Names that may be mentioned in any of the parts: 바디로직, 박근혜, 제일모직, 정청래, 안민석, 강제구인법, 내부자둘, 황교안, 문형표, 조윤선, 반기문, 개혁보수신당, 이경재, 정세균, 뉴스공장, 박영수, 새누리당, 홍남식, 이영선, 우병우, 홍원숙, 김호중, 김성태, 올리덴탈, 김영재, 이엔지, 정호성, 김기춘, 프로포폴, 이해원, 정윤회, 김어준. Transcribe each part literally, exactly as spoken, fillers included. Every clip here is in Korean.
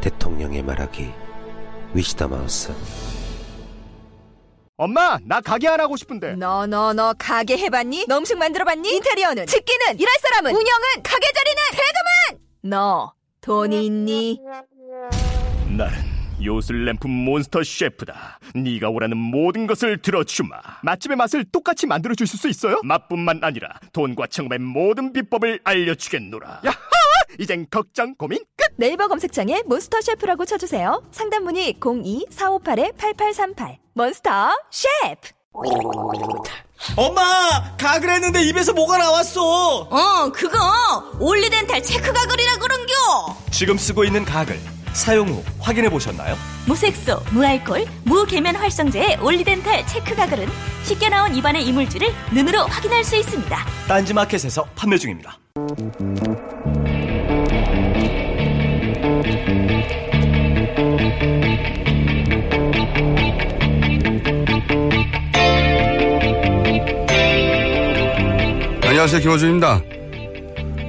대통령의 말하기, 위시다마우스. 엄마, 나 가게 안 하고 싶은데. 너 너 너 가게 해봤니? 너 음식 만들어봤니? 인테리어는? 집기는? 일할 사람은? 운영은? 가게 자리는? 세금은? 너 돈이 있니? 나는 요술램프 몬스터 셰프다. 네가 오라는 모든 것을 들어주마. 맛집의 맛을 똑같이 만들어주실 수 있어요? 맛뿐만 아니라 돈과 청음의 모든 비법을 알려주겠노라. 야하! 이젠 걱정 고민 끝! 네이버 검색창에 몬스터 셰프라고 쳐주세요. 상담문의 공이 사오팔 팔팔삼팔. 몬스터 셰프! 엄마! 가글 했는데 입에서 뭐가 나왔어! 어, 그거! 올리덴탈 체크 가글이라 그런겨! 지금 쓰고 있는 가글, 사용 후 확인해보셨나요? 무색소, 무알콜, 무계면 활성제의 올리덴탈 체크 가글은 쉽게 나온 입안의 이물질을 눈으로 확인할 수 있습니다. 딴지마켓에서 판매 중입니다. 안녕하세요, 김어준입니다.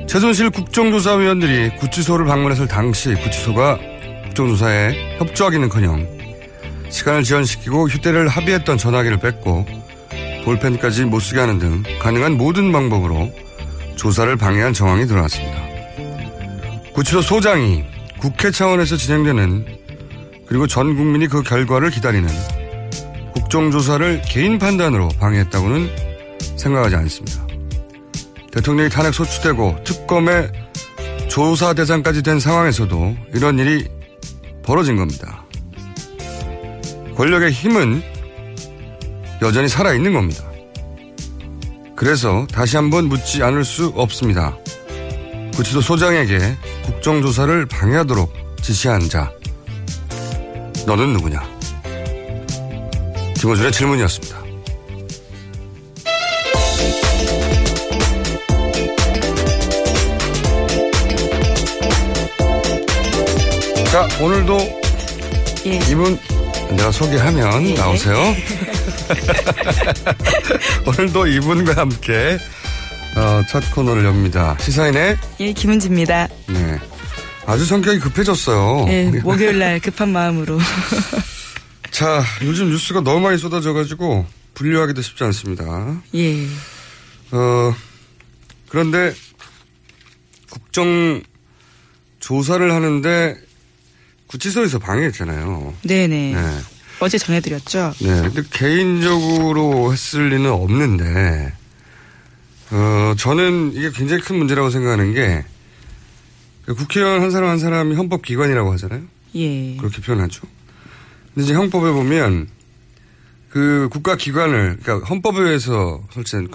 최순실 국정조사위원들이 구치소를 방문했을 당시 구치소가 국정조사에 협조하기는커녕 시간을 지연시키고 휴대를 합의했던 전화기를 뺏고 볼펜까지 못쓰게 하는 등 가능한 모든 방법으로 조사를 방해한 정황이 드러났습니다. 구치소 소장이 국회 차원에서 진행되는, 그리고 전 국민이 그 결과를 기다리는 국정조사를 개인 판단으로 방해했다고는 생각하지 않습니다. 대통령이 탄핵 소추되고 특검의 조사 대상까지 된 상황에서도 이런 일이 벌어진 겁니다. 권력의 힘은 여전히 살아있는 겁니다. 그래서 다시 한번 묻지 않을 수 없습니다. 구치소 소장에게 국정조사를 방해하도록 지시한 자, 너는 누구냐? 김어준의 질문이었습니다. 자, 오늘도 예. 이분 내가 소개하면 예. 나오세요. 오늘도 이분과 함께 어, 첫 코너를 엽니다. 시사인의 예, 김은지입니다. 네, 아주 성격이 급해졌어요. 예, 목요일날 급한 마음으로. 자, 요즘 뉴스가 너무 많이 쏟아져가지고 분류하기도 쉽지 않습니다. 예. 어, 그런데 국정 조사를 하는데 구치소에서 방해했잖아요. 네네. 네. 어제 전해드렸죠. 네, 근데 개인적으로 했을 리는 없는데. 어, 저는 이게 굉장히 큰 문제라고 생각하는 게, 국회의원 한 사람 한 사람이 헌법기관이라고 하잖아요. 예. 그렇게 표현하죠. 근데 이제 형법에 보면, 그 국가기관을, 그러니까 헌법에 의해서 설치된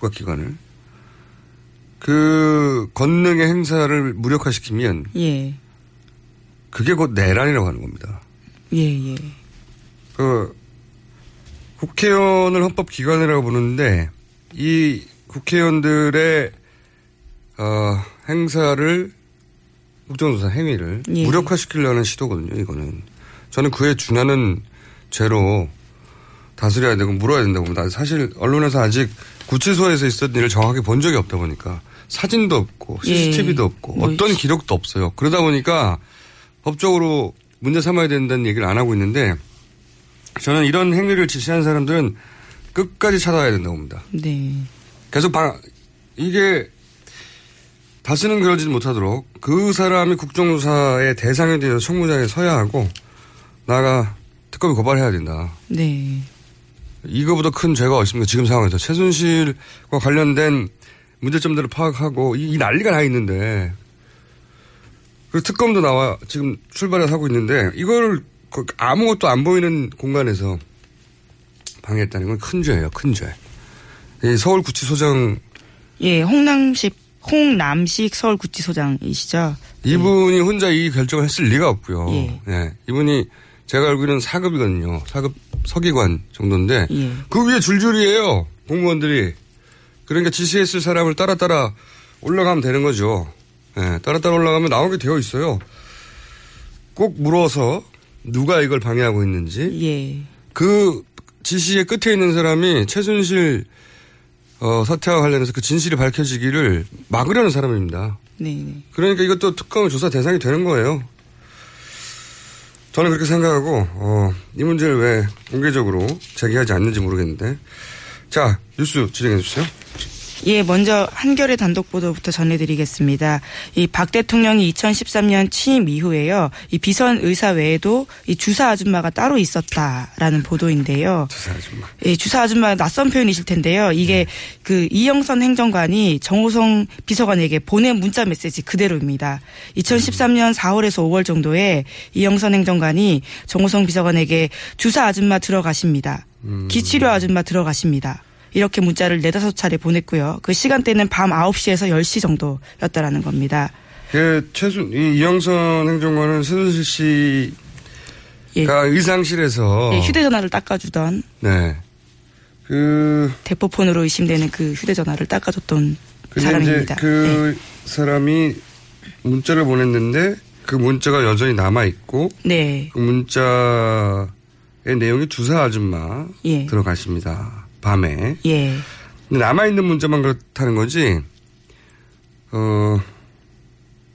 국가기관을, 그 권능의 행사를 무력화시키면, 예. 그게 곧 내란이라고 하는 겁니다. 예, 예. 그, 국회의원을 헌법기관이라고 보는데, 이, 국회의원들의 어, 행사를, 국정조사 행위를 예. 무력화시키려는 시도거든요. 이거는 저는 그에 준하는 죄로 다스려야 되고 물어야 된다고 봅니다. 사실 언론에서 아직 구치소에서 있었던 일을 정확히 본 적이 없다 보니까 사진도 없고 씨씨티비도 예. 없고 어떤 뭐... 기록도 없어요. 그러다 보니까 법적으로 문제 삼아야 된다는 얘기를 안 하고 있는데, 저는 이런 행위를 지시한 사람들은 끝까지 찾아야 된다고 봅니다. 네. 계속 방, 이게 다시는 그러지 못하도록 그 사람이 국정조사의 대상에 대해서 청문장에 서야 하고 나가 특검이 고발해야 된다. 네. 이거보다 큰 죄가 없습니다. 지금 상황에서 최순실과 관련된 문제점들을 파악하고 이, 이 난리가 나 있는데 그 특검도 나와 지금 출발해서 하고 있는데 이걸 아무것도 안 보이는 공간에서 방해했다는 건 큰 죄예요. 큰 죄. 이 서울구치소장. 예, 홍남식. 홍남식 서울구치소장이시죠. 이분이 네. 혼자 이 결정을 했을 리가 없고요. 예. 예. 이분이 제가 알고 있는 사급이거든요. 사급 서기관 정도인데 예. 그 위에 줄줄이에요. 공무원들이. 그러니까 지시했을 사람을 따라 따라 올라가면 되는 거죠. 예. 따라 따라 올라가면 나오게 되어 있어요. 꼭 물어서 누가 이걸 방해하고 있는지. 예. 그 지시의 끝에 있는 사람이 최순실 어, 사태와 관련해서 그 진실이 밝혀지기를 막으려는 사람입니다. 네. 그러니까 이것도 특검 조사 대상이 되는 거예요. 저는 그렇게 생각하고 어, 이 문제를 왜 공개적으로 제기하지 않는지 모르겠는데. 자, 뉴스 진행해 주세요. 예, 먼저 한겨레 단독 보도부터 전해드리겠습니다. 이 박 대통령이 이천십삼 년 취임 이후에요. 이 비선 의사 외에도 이 주사 아줌마가 따로 있었다라는 보도인데요. 주사 아줌마. 예, 주사 아줌마 낯선 표현이실 텐데요. 이게 네. 그 이영선 행정관이 정호성 비서관에게 보낸 문자 메시지 그대로입니다. 이천십삼 년 사월에서 오월 정도에 이영선 행정관이 정호성 비서관에게 주사 아줌마 들어가십니다. 음. 기치료 아줌마 들어가십니다. 이렇게 문자를 네다섯 차례 보냈고요. 그 시간대는 밤 아홉 시에서 열 시 정도였다라는 겁니다. 예, 최순, 이 이영선 행정관은 최순실 씨가 예. 의상실에서 예, 휴대전화를 닦아주던 네. 그 대포폰으로 의심되는 그 휴대전화를 닦아줬던 사람입니다. 그 예. 사람이 문자를 보냈는데 그 문자가 여전히 남아있고 네. 그 문자의 내용이 주사 아줌마 예. 들어가십니다. 밤에. 예. 남아있는 문자만 그렇다는 거지, 어,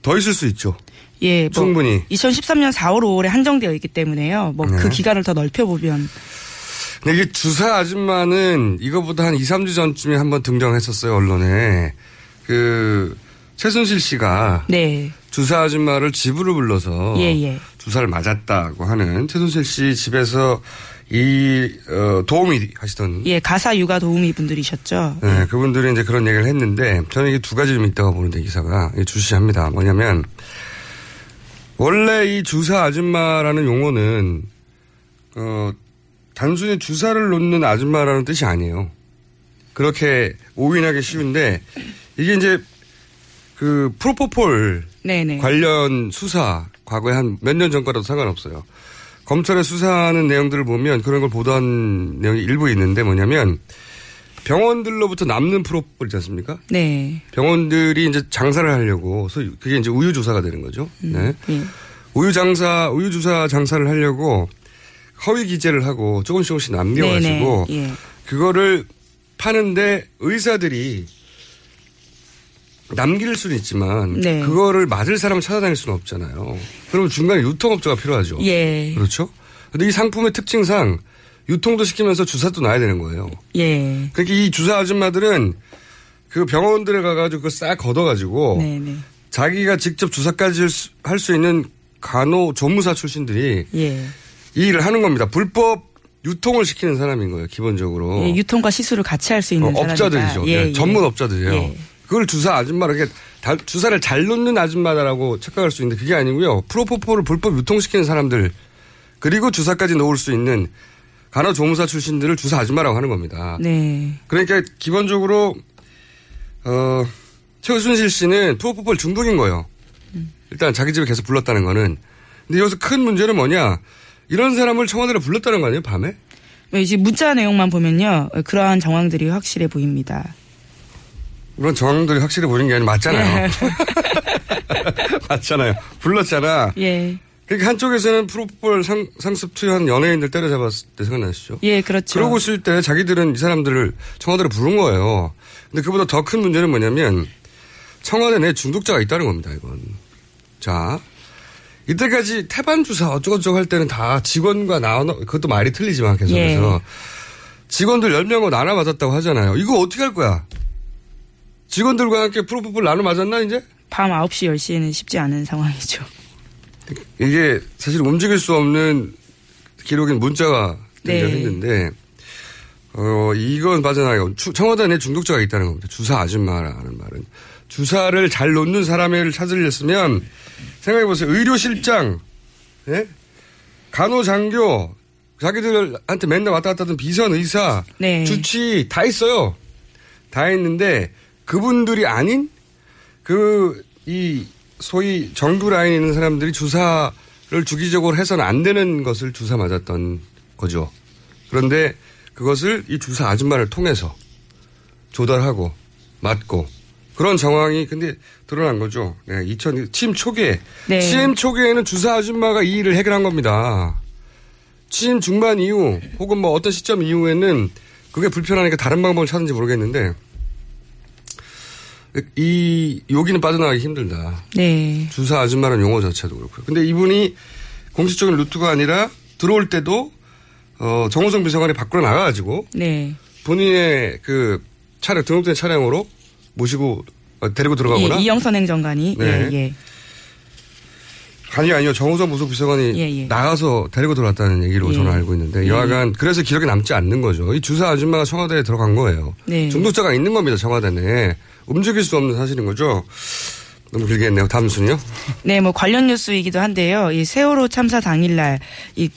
더 있을 수 있죠. 예. 뭐 충분히. 이천십삼 년 사월, 오월에 한정되어 있기 때문에요. 뭐 그 네. 기간을 더 넓혀보면. 근데 이게 주사 아줌마는 이거보다 한 이, 삼 주 전쯤에 한번 등장했었어요, 언론에. 그, 최순실 씨가. 네. 주사 아줌마를 집으로 불러서. 예예. 주사를 맞았다고 하는 최순실 씨 집에서 이 어, 도우미 하시던 예 가사 육아 도우미 분들이셨죠. 네, 그분들이 이제 그런 얘기를 했는데 저는 이게 두 가지 좀 있다고 보는데 기사가 주시합니다. 뭐냐면 원래 이 주사 아줌마라는 용어는 어, 단순히 주사를 놓는 아줌마라는 뜻이 아니에요. 그렇게 오인하기 쉬운데 이게 이제 그 프로포폴 네네. 관련 수사 과거에 한 몇 년 전과라도 상관없어요. 검찰의 수사하는 내용들을 보면 그런 걸 보도한 내용이 일부 있는데 뭐냐면 병원들로부터 남는 프로포폴 있지 않습니까? 네. 병원들이 이제 장사를 하려고 그게 이제 우유주사가 되는 거죠. 음, 네. 예. 우유장사, 우유주사 장사를 하려고 허위 기재를 하고 조금씩 조금씩 남겨가지고 예. 그거를 파는데 의사들이 남길 수는 있지만 네. 그거를 맞을 사람을 찾아다닐 수는 없잖아요. 그러면 중간에 유통업자가 필요하죠. 예. 그렇죠? 근데 이 상품의 특징상 유통도 시키면서 주사도 놔야 되는 거예요. 예. 그러니까 이 주사 아줌마들은 그 병원들에 가가지고 그걸 싹 걷어가지고 네네. 자기가 직접 주사까지 할 수 있는 간호조무사 출신들이 예. 이 일을 하는 겁니다. 불법 유통을 시키는 사람인 거예요. 기본적으로. 예, 유통과 시술을 같이 할 수 있는 어, 업자들이죠. 예, 예. 전문 업자들이에요. 예. 그걸 주사 아줌마, 이렇게 주사를 잘 놓는 아줌마다라고 착각할 수 있는데 그게 아니고요. 프로포폴을 불법 유통시키는 사람들, 그리고 주사까지 놓을 수 있는 간호조무사 출신들을 주사 아줌마라고 하는 겁니다. 네. 그러니까 기본적으로, 어, 최순실 씨는 프로포폴 중독인 거예요. 일단 자기 집에 계속 불렀다는 거는. 근데 여기서 큰 문제는 뭐냐. 이런 사람을 청와대로 불렀다는 거 아니에요, 밤에? 이제 문자 내용만 보면요. 그러한 정황들이 확실해 보입니다. 그런 정황들이 확실히 보이는 게 아니라 맞잖아요. 맞잖아요. 불렀잖아. 예. 그러니까 한쪽에서는 프로포폴 상, 상습 투여한 연예인들 때려잡았을 때 생각나시죠? 예, 그렇죠. 그러고 있을 때 자기들은 이 사람들을 청와대로 부른 거예요. 근데 그보다 더 큰 문제는 뭐냐면 청와대 내 중독자가 있다는 겁니다, 이건. 자. 이때까지 태반 주사 어쩌고저쩌고 할 때는 다 직원과 나눠, 그것도 말이 틀리지만 계속해서. 예. 직원들 열 명으로 나눠 맞았다고 하잖아요. 이거 어떻게 할 거야? 직원들과 함께 프로포폴 나눠 맞았나, 이제? 밤 아홉 시, 열 시에는 쉽지 않은 상황이죠. 이게 사실 움직일 수 없는 기록인 문자가 등장했는데 네. 어, 이건 빠져나가요. 청와대 에 중독자가 있다는 겁니다. 주사 아줌마라는 말은. 주사를 잘 놓는 사람을 찾으셨으면 생각해보세요. 의료실장, 예? 간호장교, 자기들한테 맨날 왔다 갔다 하던 비선 의사, 네. 주치 다 있어요. 다 있는데 그분들이 아닌 그 이 소위 정규 라인에 있는 사람들이 주사를 주기적으로 해서는 안 되는 것을 주사 맞았던 거죠. 그런데 그것을 이 주사 아줌마를 통해서 조달하고 맞고 그런 정황이 근데 드러난 거죠. 네, 이천 취임 초기에 네. 취임 초기에는 주사 아줌마가 이 일을 해결한 겁니다. 취임 중반 이후 혹은 뭐 어떤 시점 이후에는 그게 불편하니까 다른 방법을 찾는지 모르겠는데 이 여기는 빠져나가기 힘들다. 네. 주사 아줌마라는 용어 자체도 그렇고요. 근데 이분이 공식적인 루트가 아니라 들어올 때도 어, 정호성 비서관이 밖으로 나가가지고 네. 본인의 그 차량 등록된 차량으로 모시고 어, 데리고 들어가거나 예, 이영선 행정관이 네. 예, 예. 아니 아니요 정호성 무속 비서관이 예, 예. 나가서 데리고 들어왔다는 얘기로 예. 저는 알고 있는데 여하간 예. 그래서 기록에 남지 않는 거죠. 이 주사 아줌마가 청와대에 들어간 거예요. 네. 중독자가 있는 겁니다. 청와대 내에 움직일 수 없는 사실인 거죠. 너무 길게 했네요. 다음 순요. 네, 뭐 관련 뉴스이기도 한데요. 이 세월호 참사 당일날 이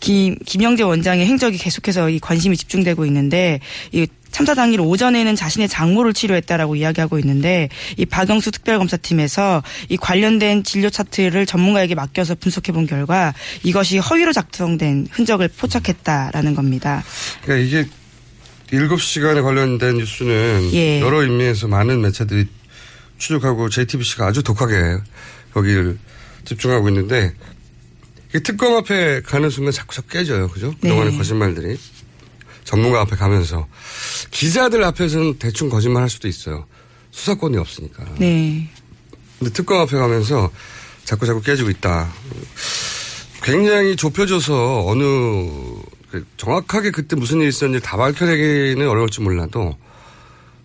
김, 김영재 원장의 행적이 계속해서 이 관심이 집중되고 있는데, 이 참사 당일 오전에는 자신의 장모를 치료했다라고 이야기하고 있는데, 이 박영수 특별검사팀에서 이 관련된 진료 차트를 전문가에게 맡겨서 분석해본 결과 이것이 허위로 작성된 흔적을 포착했다라는 겁니다. 그러니까 이게 일곱 시간에 관련된 뉴스는 예. 여러 의미에서 많은 매체들이 추적하고 제이티비씨가 아주 독하게 거기를 집중하고 있는데, 특검 앞에 가는 순간 자꾸 자꾸 깨져요. 그죠? 네. 그동안의 거짓말들이. 전문가 앞에 가면서. 기자들 앞에서는 대충 거짓말 할 수도 있어요. 수사권이 없으니까. 네. 근데 특검 앞에 가면서 자꾸 자꾸 깨지고 있다. 굉장히 좁혀져서 어느, 정확하게 그때 무슨 일이 있었는지 다 밝혀내기는 어려울지 몰라도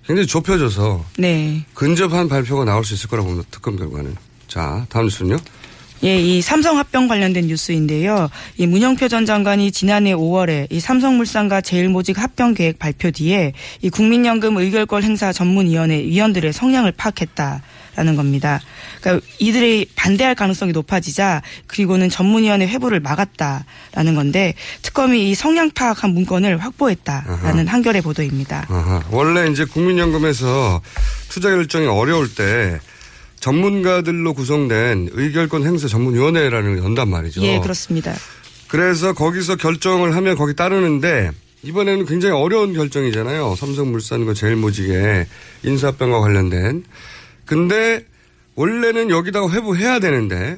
굉장히 좁혀져서. 네. 근접한 발표가 나올 수 있을 거라고 봅니다. 특검 결과는. 자, 다음 뉴스는요? 예, 이 삼성 합병 관련된 뉴스인데요. 이 문형표 전 장관이 지난해 오월에 이 삼성물산과 제일모직 합병 계획 발표 뒤에 이 국민연금 의결권 행사 전문위원회 위원들의 성향을 파악했다라는 겁니다. 그러니까 이들이 반대할 가능성이 높아지자 그리고는 전문위원회 회부를 막았다라는 건데 특검이 이 성향 파악한 문건을 확보했다라는 아하. 한겨레 보도입니다. 아하. 원래 이제 국민연금에서 투자 결정이 어려울 때 전문가들로 구성된 의결권 행사 전문위원회라는 게 온단 말이죠. 예, 그렇습니다. 그래서 거기서 결정을 하면 거기 따르는데 이번에는 굉장히 어려운 결정이잖아요. 삼성물산과 제일모직의 인수합병과 관련된. 근데 원래는 여기다가 회부해야 되는데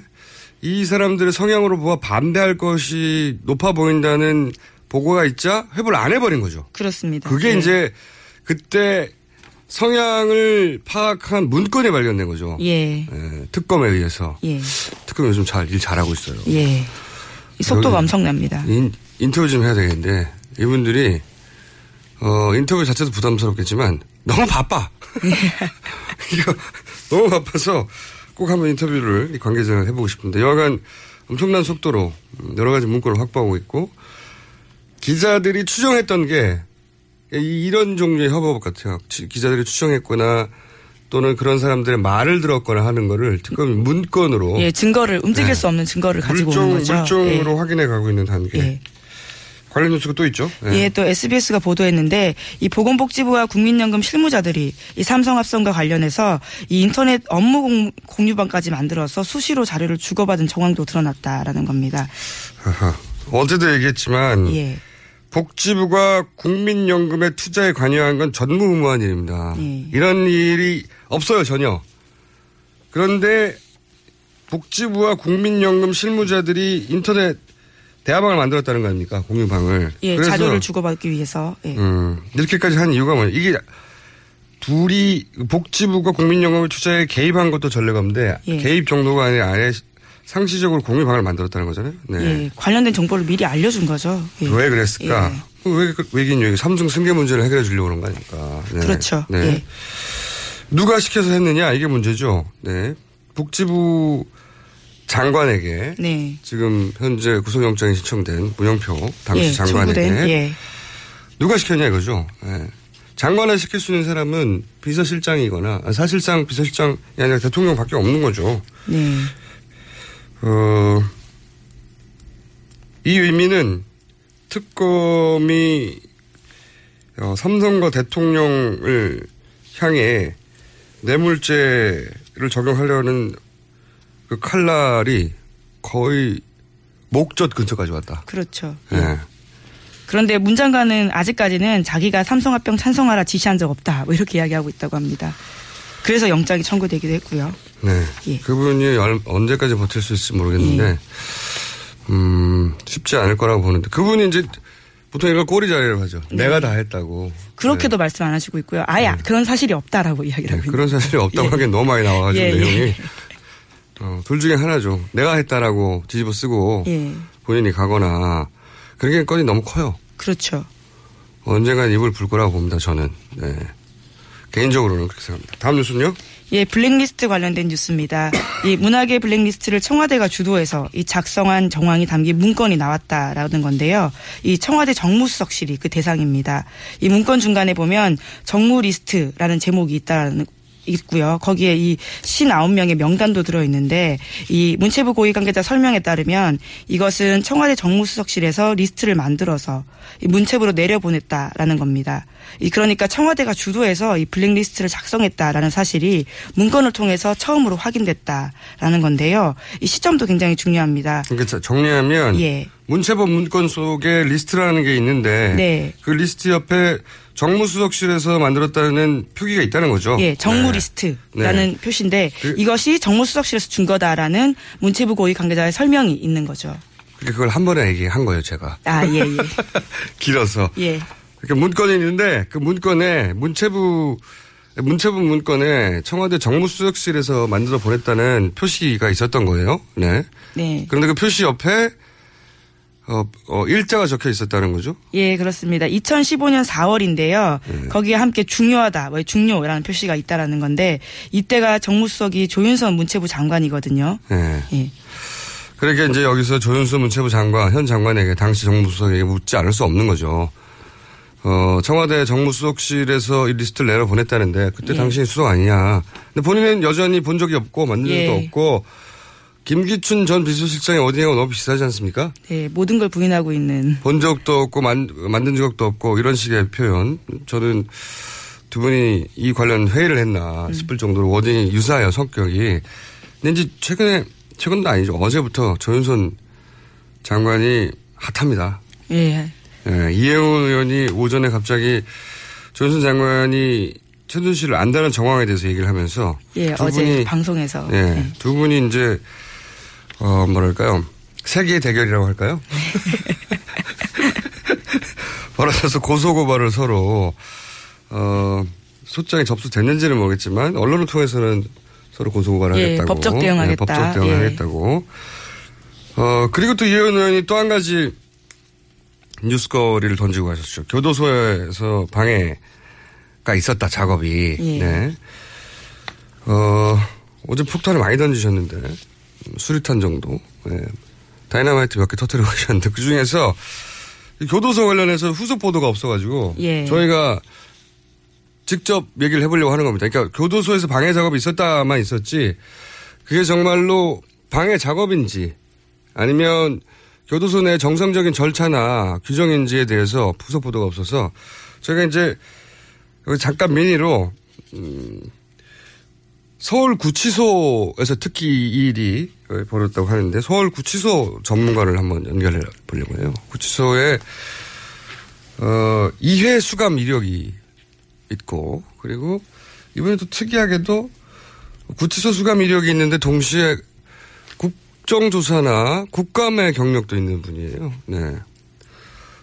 이 사람들의 성향으로 보아 반대할 것이 높아 보인다는 보고가 있자 회부를 안 해버린 거죠. 그렇습니다. 그게 네. 이제 그때 성향을 파악한 문건이 발견된 거죠. 예. 예. 특검에 의해서. 예. 특검 요즘 잘, 일 잘하고 있어요. 예. 속도가 엄청납니다. 인, 인터뷰 좀 해야 되겠는데, 이분들이, 어, 인터뷰 자체도 부담스럽겠지만, 너무 바빠. 이거, 너무 바빠서 꼭 한번 인터뷰를 관계자랑 해보고 싶은데, 여하간 엄청난 속도로 여러 가지 문건을 확보하고 있고, 기자들이 추정했던 게, 이런 종류의 협업 같아요. 기자들이 추정했거나 또는 그런 사람들의 말을 들었거나 하는 거를 특검이 문건으로. 예, 증거를, 움직일 네. 수 없는 증거를 가지고 물종, 오는 거죠. 물종으로 예. 확인해 가고 있는 단계. 예. 관련 뉴스가 또 있죠. 예. 예, 또 에스비에스가 보도했는데 이 보건복지부와 국민연금 실무자들이 이 삼성 합성과 관련해서 이 인터넷 업무 공, 공유방까지 만들어서 수시로 자료를 주고받은 정황도 드러났다라는 겁니다. 아하. 어제도 얘기했지만. 예. 복지부가 국민연금의 투자에 관여한 건 전무후무한 일입니다. 예. 이런 일이 없어요, 전혀. 그런데 복지부와 국민연금 실무자들이 인터넷 대화방을 만들었다는 거 아닙니까? 공유방을. 예, 그래서 자료를 주고받기 위해서. 예. 음, 이렇게까지 한 이유가 뭐냐. 이게 둘이 복지부가 국민연금을 투자에 개입한 것도 전례가인데 예. 개입 정도가 아니라 아예 상시적으로 공유방을 만들었다는 거잖아요. 네. 예, 관련된 정보를 미리 알려준 거죠. 예. 왜 그랬을까? 예. 왜, 왜긴 여기 삼중 승계 문제를 해결해 주려고 그런 거 아닙니까? 네. 그렇죠. 네. 예. 누가 시켜서 했느냐 이게 문제죠. 네. 북지부 장관에게 네. 지금 현재 구속영장이 신청된 문형표 당시 예, 장관에게 예. 누가 시켰냐 이거죠. 네. 장관을 시킬 수 있는 사람은 비서실장이거나 사실상 비서실장이 아니라 대통령밖에 없는 거죠. 네. 어, 이 의미는 특검이 어, 삼성과 대통령을 향해 뇌물죄를 적용하려는 그 칼날이 거의 목젖 근처까지 왔다. 그렇죠. 네. 예. 그런데 문 장관은 아직까지는 자기가 삼성합병 찬성하라 지시한 적 없다. 뭐 이렇게 이야기하고 있다고 합니다. 그래서 영장이 청구되기도 했고요. 네. 예. 그분이 언제까지 버틸 수 있을지 모르겠는데 예. 음, 쉽지 않을 거라고 보는데 그분이 이제 보통 이걸 꼬리자리를 하죠. 네. 내가 다 했다고. 그렇게도 네. 말씀 안 하시고 있고요. 아예 네. 그런 사실이 없다라고 이야기를 네. 하고 있습니다. 그런 사실이 없다고 예. 하기엔 너무 많이 나와가지고 예. 내용이. 예. 어, 둘 중에 하나죠. 내가 했다라고 뒤집어 쓰고 예. 본인이 가거나 그런 게 건이 너무 커요. 그렇죠. 언젠간 입을 불 거라고 봅니다. 저는. 네. 개인적으로는 그렇게 생각합니다. 다음 뉴스는요? 예, 블랙리스트 관련된 뉴스입니다. 이 문학의 블랙리스트를 청와대가 주도해서 이 작성한 정황이 담긴 문건이 나왔다라는 건데요. 이 청와대 정무수석실이 그 대상입니다. 이 문건 중간에 보면 정무리스트라는 제목이 있다라는 있고요. 거기에 이 오십구 명의 명단도 들어있는데 이 문체부 고위 관계자 설명에 따르면 이것은 청와대 정무수석실에서 리스트를 만들어서 문체부로 내려보냈다라는 겁니다. 이 그러니까 청와대가 주도해서 이 블랙리스트를 작성했다라는 사실이 문건을 통해서 처음으로 확인됐다라는 건데요. 이 시점도 굉장히 중요합니다. 그러니까 정리하면 예. 문체부 문건 속에 리스트라는 게 있는데 네. 그 리스트 옆에 정무수석실에서 만들었다는 표기가 있다는 거죠. 예, 정무리스트라는 네. 표시인데 그, 이것이 정무수석실에서 준 거다라는 문체부 고위 관계자의 설명이 있는 거죠. 그러니까 그걸 한 번에 얘기한 거예요, 제가. 아, 예, 예. 길어서. 예. 그러니까 문건이 있는데 그 문건에 문체부 문체부 문건에 청와대 정무수석실에서 만들어 보냈다는 표시가 있었던 거예요. 네. 네. 그런데 그 표시 옆에 어, 어, 일자가 적혀 있었다는 거죠? 예, 그렇습니다. 이천십오 년 사월인데요. 네. 거기에 함께 중요하다, 뭐 중요라는 표시가 있다라는 건데 이때가 정무수석이 조윤선 문체부 장관이거든요. 네. 예. 그러니까 이제 여기서 조윤선 문체부 장관, 현 장관에게 당시 정무수석에게 묻지 않을 수 없는 거죠. 어, 청와대 정무수석실에서 이 리스트를 내려 보냈다는데 그때 예. 당신이 수석 아니냐. 근데 본인은 여전히 본 적이 없고 만든 적도 예. 없고 김기춘 전 비서실장이 어디냐고 너무 비슷하지 않습니까? 네. 모든 걸 부인하고 있는. 본 적도 없고 만, 만든 적도 없고 이런 식의 표현. 저는 두 분이 이 관련 회의를 했나 음. 싶을 정도로 워딩이 유사해요. 성격이. 근데 이제 최근에 최근도 아니죠. 어제부터 조윤선 장관이 핫합니다. 예. 예, 이해원 의원이 오전에 갑자기 조윤선 장관이 최순실을 안다는 정황에 대해서 얘기를 하면서. 예. 두 어제 분이, 방송에서. 예. 네. 두 분이 이제 어, 뭐랄까요. 세계의 대결이라고 할까요? 벌어져서 고소고발을 서로, 어, 소장이 접수됐는지는 모르겠지만, 언론을 통해서는 서로 고소고발을 예, 하겠다고. 법적 대응하겠다. 네, 법적 대응을 예. 하겠다고. 어, 그리고 또 이해원 의원이 또 한 가지 뉴스거리를 던지고 가셨죠. 교도소에서 방해가 있었다, 작업이. 예. 네. 어, 어제 폭탄을 많이 던지셨는데. 수류탄 정도. 네. 다이너마이트 몇 개 터뜨리고 계셨는데 그중에서 교도소 관련해서 후속 보도가 없어가지고 예. 저희가 직접 얘기를 해보려고 하는 겁니다. 그러니까 교도소에서 방해 작업이 있었다만 있었지 그게 정말로 방해 작업인지 아니면 교도소 내 정상적인 절차나 규정인지에 대해서 후속 보도가 없어서 저희가 이제 잠깐 미니로 음 서울구치소에서 특히 이 일이 벌어졌다고 하는데 서울구치소 전문가를 한번 연결해 보려고 해요. 구치소에 어, 이회 수감 이력이 있고 그리고 이번에 또 특이하게도 구치소 수감 이력이 있는데 동시에 국정조사나 국감의 경력도 있는 분이에요. 네,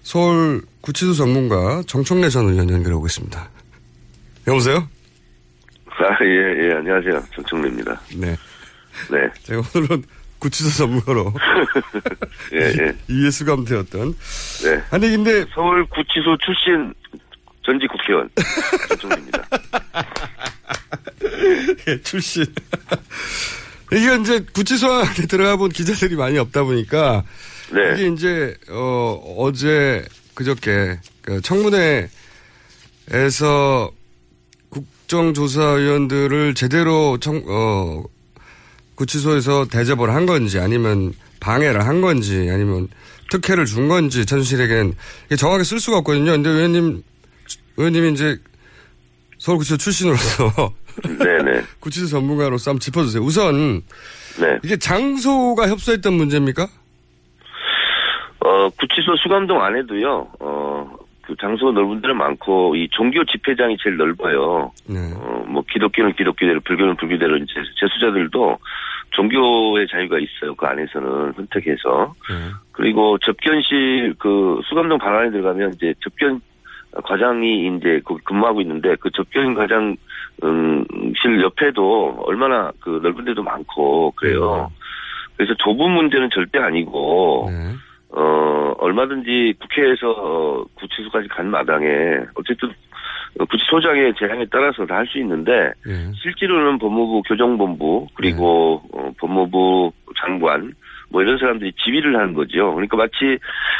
서울구치소 전문가 정청래 전 의원 연결해 보겠습니다. 여보세요? 아, 예, 예, 안녕하세요. 정청래입니다. 네. 네. 제가 오늘은 구치소 전문가로. 예, 예. 이해 수감되었던. 네. 아니, 근데. 서울 구치소 출신 전직 국회의원. 정청래입니다. 예, 출신. 이게 이제 구치소 안에 들어가 본 기자들이 많이 없다 보니까. 네. 이게 이제, 어, 어제, 그저께, 청문회에서 국정조사위원들을 제대로 청, 어, 구치소에서 대접을 한 건지 아니면 방해를 한 건지 아니면 특혜를 준 건지 최순실에겐 정확히 쓸 수가 없거든요. 근데 의원님, 의원님이 이제 서울구치소 출신으로서. 네네. 구치소 전문가로서 한번 짚어주세요. 우선. 네. 이게 장소가 협소했던 문제입니까? 어, 구치소 수감동 안에도요, 어, 그 장소가 넓은 데는 많고, 이 종교 집회장이 제일 넓어요. 네. 어, 뭐, 기독교는 기독교대로, 불교는 불교대로, 이제 재수자들도 종교의 자유가 있어요. 그 안에서는 선택해서. 네. 그리고 접견실, 그 수감동 방 안에 들어가면 이제 접견 과장이 이제 근무하고 있는데, 그 접견 과장, 음, 실 옆에도 얼마나 그 넓은 데도 많고, 그래요. 네. 그래서 좁은 문제는 절대 아니고, 네. 어, 얼마든지 국회에서 구치소까지 간 마당에 어쨌든 구치소장의 제한에 따라서 다 할 수 있는데 네. 실제로는 법무부 교정본부 그리고 네. 어, 법무부 장관 뭐 이런 사람들이 지휘를 하는 거죠. 그러니까 마치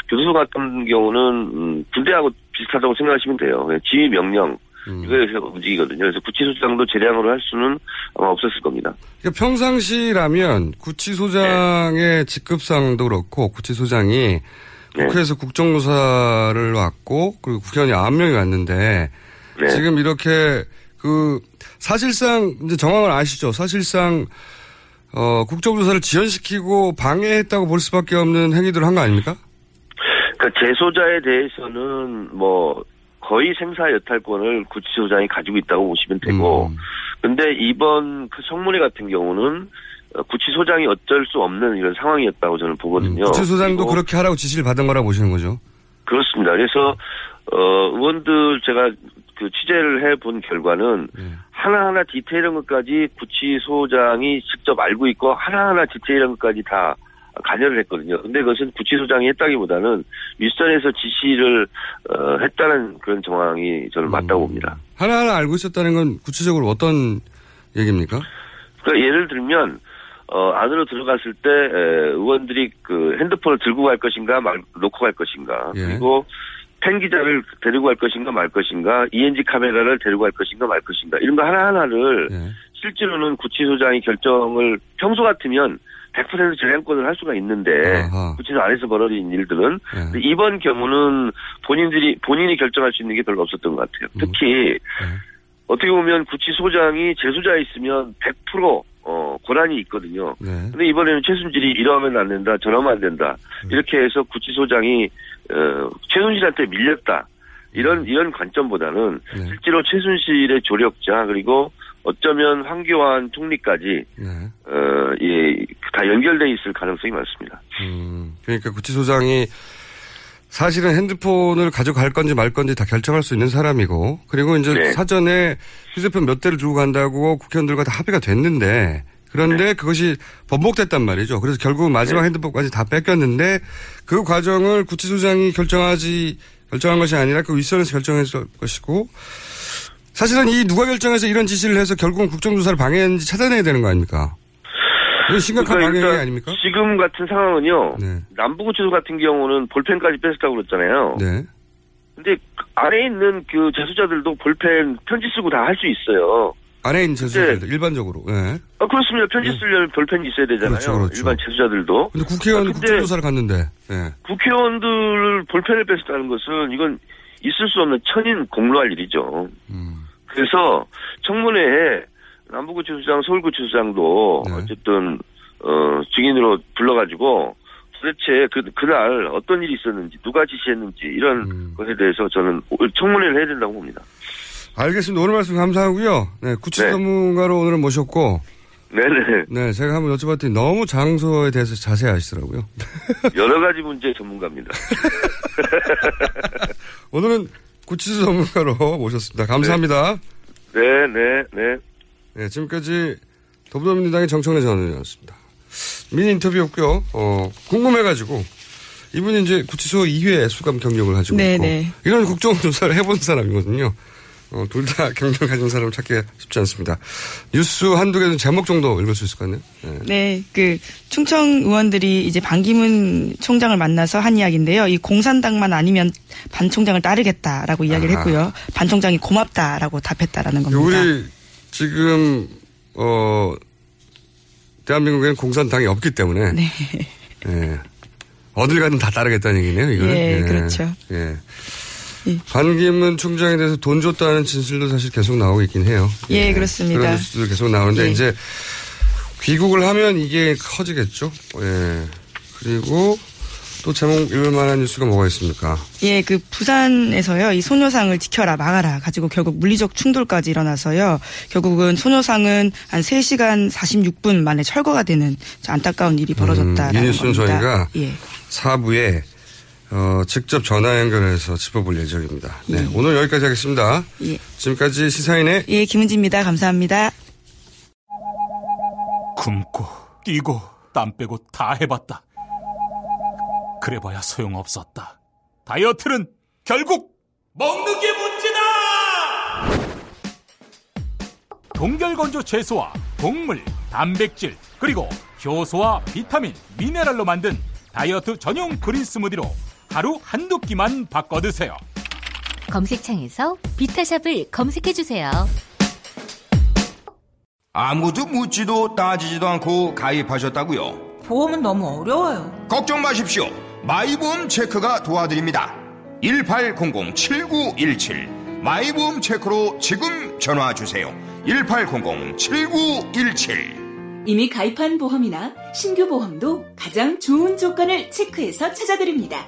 교도소 같은 경우는 음, 군대하고 비슷하다고 생각하시면 돼요. 지휘 명령 음. 이거에서 움직이거든요. 그래서 구치소장도 재량으로 할 수는 아마 없었을 겁니다. 그러니까 평상시라면 구치소장의 네. 직급상도 그렇고 구치소장이 네. 국회에서 국정조사를 왔고 그리고 국회의원이 아홉 명이 왔는데 네. 지금 이렇게 그 사실상 이제 정황을 아시죠? 사실상 어 국정조사를 지연시키고 방해했다고 볼 수밖에 없는 행위들을 한 거 아닙니까? 그러니까 재소자에 대해서는 뭐 거의 생사 여탈권을 구치소장이 가지고 있다고 보시면 되고, 음. 근데 이번 그 청문회 같은 경우는 구치소장이 어쩔 수 없는 이런 상황이었다고 저는 보거든요. 음. 구치소장도 그렇게 하라고 지시를 받은 거라고 보시는 거죠? 그렇습니다. 그래서, 어, 의원들 제가 그 취재를 해본 결과는 네. 하나하나 디테일한 것까지 구치소장이 직접 알고 있고 하나하나 디테일한 것까지 다 관여를 했거든요. 근데 그것은 구치소장이 했다기보다는 윗선에서 지시를 어, 했다는 그런 정황이 저는 맞다고 봅니다. 하나하나 알고 있었다는 건 구체적으로 어떤 얘기입니까? 그러니까 예를 들면 어, 안으로 들어갔을 때 에, 의원들이 그 핸드폰을 들고 갈 것인가 말, 놓고 갈 것인가 예. 그리고 팬 기자를 데리고 갈 것인가 말 것인가 이엔지 카메라를 데리고 갈 것인가 말 것인가 이런 거 하나하나를 예. 실제로는 구치소장이 결정을 평소 같으면 백 퍼센트 재량권을 할 수가 있는데 아하. 구치소 안에서 벌어진 일들은 네. 이번 경우는 본인들이 본인이 결정할 수 있는 게 별로 없었던 것 같아요. 특히 네. 어떻게 보면 구치소장이 재소자에 있으면 백 퍼센트 어, 권한이 있거든요. 그런데 네. 이번에는 최순실이 이러면 안 된다, 저러면 안 된다 이렇게 해서 구치소장이 어, 최순실한테 밀렸다 이런 이런 관점보다는 네. 실제로 최순실의 조력자 그리고 어쩌면 황교안 총리까지 네. 어, 예, 다 연결돼 있을 가능성이 많습니다. 음, 그러니까 구치소장이 사실은 핸드폰을 가져갈 건지 말 건지 다 결정할 수 있는 사람이고 그리고 이제 네. 사전에 휴대폰 몇 대를 주고 간다고 국회의원들과 다 합의가 됐는데 그런데 네. 그것이 번복됐단 말이죠. 그래서 결국 마지막 네. 핸드폰까지 다 뺏겼는데 그 과정을 구치소장이 결정하지 결정한 것이 아니라 그 윗선에서 결정했을 것이고 사실은 이 누가 결정해서 이런 지시를 해서 결국은 국정조사를 방해했는지 찾아내야 되는 거 아닙니까? 이거 심각한 그러니까 방해행위 아닙니까? 지금 같은 상황은요. 네. 남부구치소 같은 경우는 볼펜까지 뺐었다고 그랬잖아요. 네. 근데 안에 있는 그 재수자들도 볼펜 편지 쓰고 다 할 수 있어요. 안에 있는 재수자들 일반적으로. 네. 아 그렇습니다. 편지 쓰려면 네. 볼펜이 있어야 되잖아요. 그렇죠, 그렇죠. 일반 재수자들도. 근데 국회의원 아, 국정조사를 갔는데. 네. 국회의원들 볼펜을 뺐었다는 것은 이건 있을 수 없는 천인 공로할 일이죠. 음. 그래서 청문회에 남부구치소장, 서울구치소장도 네. 어쨌든 어, 증인으로 불러가지고 도대체 그, 그날 어떤 일이 있었는지 누가 지시했는지 이런 음. 것에 대해서 저는 청문회를 해야 된다고 봅니다. 알겠습니다. 오늘 말씀 감사하고요. 네, 구치소 네. 전문가로 오늘 모셨고 네네. 네, 제가 한번 여쭤봤더니 너무 장소에 대해서 자세히 아시더라고요. 여러 가지 문제 전문가입니다. 오늘은 구치소 전문가로 모셨습니다. 감사합니다. 네, 네, 네. 네, 지금까지 더불어민주당의 정청래 전 의원이었습니다. 미니 인터뷰였고요. 어, 궁금해가지고 이분이 이제 구치소 이 회 수감 경력을 가지고 있고 네네. 이런 국정조사를 해본 사람이거든요. 어, 둘 다 경력 가진 사람을 찾기 쉽지 않습니다. 뉴스 한두 개는 제목 정도 읽을 수 있을 것 같네요. 네. 네, 그 충청 의원들이 이제 반기문 총장을 만나서 한 이야기인데요. 이 공산당만 아니면 반 총장을 따르겠다라고 이야기를 아. 했고요. 반 총장이 고맙다라고 답했다라는 겁니다. 우리 지금 어 대한민국에는 공산당이 없기 때문에 네. 예. 어딜 가든 다 따르겠다는 얘기네요. 이거는. 예, 예. 그렇죠. 예. 예. 반기문 총장에 대해서 돈 줬다는 진술도 사실 계속 나오고 있긴 해요. 예, 예. 그렇습니다. 그런 뉴스도 계속 나오는데 예. 이제 귀국을 하면 이게 커지겠죠. 예. 그리고 또 제목 읽을 만한 뉴스가 뭐가 있습니까? 예, 그 부산에서요. 이 소녀상을 지켜라 막아라 가지고 결국 물리적 충돌까지 일어나서요. 결국은 소녀상은 한 세 시간 사십육 분 만에 철거가 되는 안타까운 일이 벌어졌다라는 음, 이 뉴스는 겁니다. 저희가 예. 사부에 어, 직접 전화 연결해서 짚어볼 예정입니다. 네, 예. 오늘 여기까지 하겠습니다. 예. 지금까지 시사인의 예, 김은지입니다. 감사합니다. 굶고 뛰고 땀 빼고 다 해봤다. 그래봐야 소용없었다. 다이어트는 결국 먹는 게 문제다. 동결건조 채소와 곡물, 단백질 그리고 효소와 비타민, 미네랄로 만든 다이어트 전용 그린 스무디로 하루 한두 끼만 바꿔 드세요. 검색창에서 비타샵을 검색해주세요. 아무도 묻지도 따지지도 않고 가입하셨다고요? 보험은 너무 어려워요. 걱정 마십시오. 마이보험 체크가 도와드립니다. 일팔공공 칠구일칠 마이보험 체크로 지금 전화주세요. 일팔공공 칠구일칠 이미 가입한 보험이나 신규 보험도 가장 좋은 조건을 체크해서 찾아드립니다.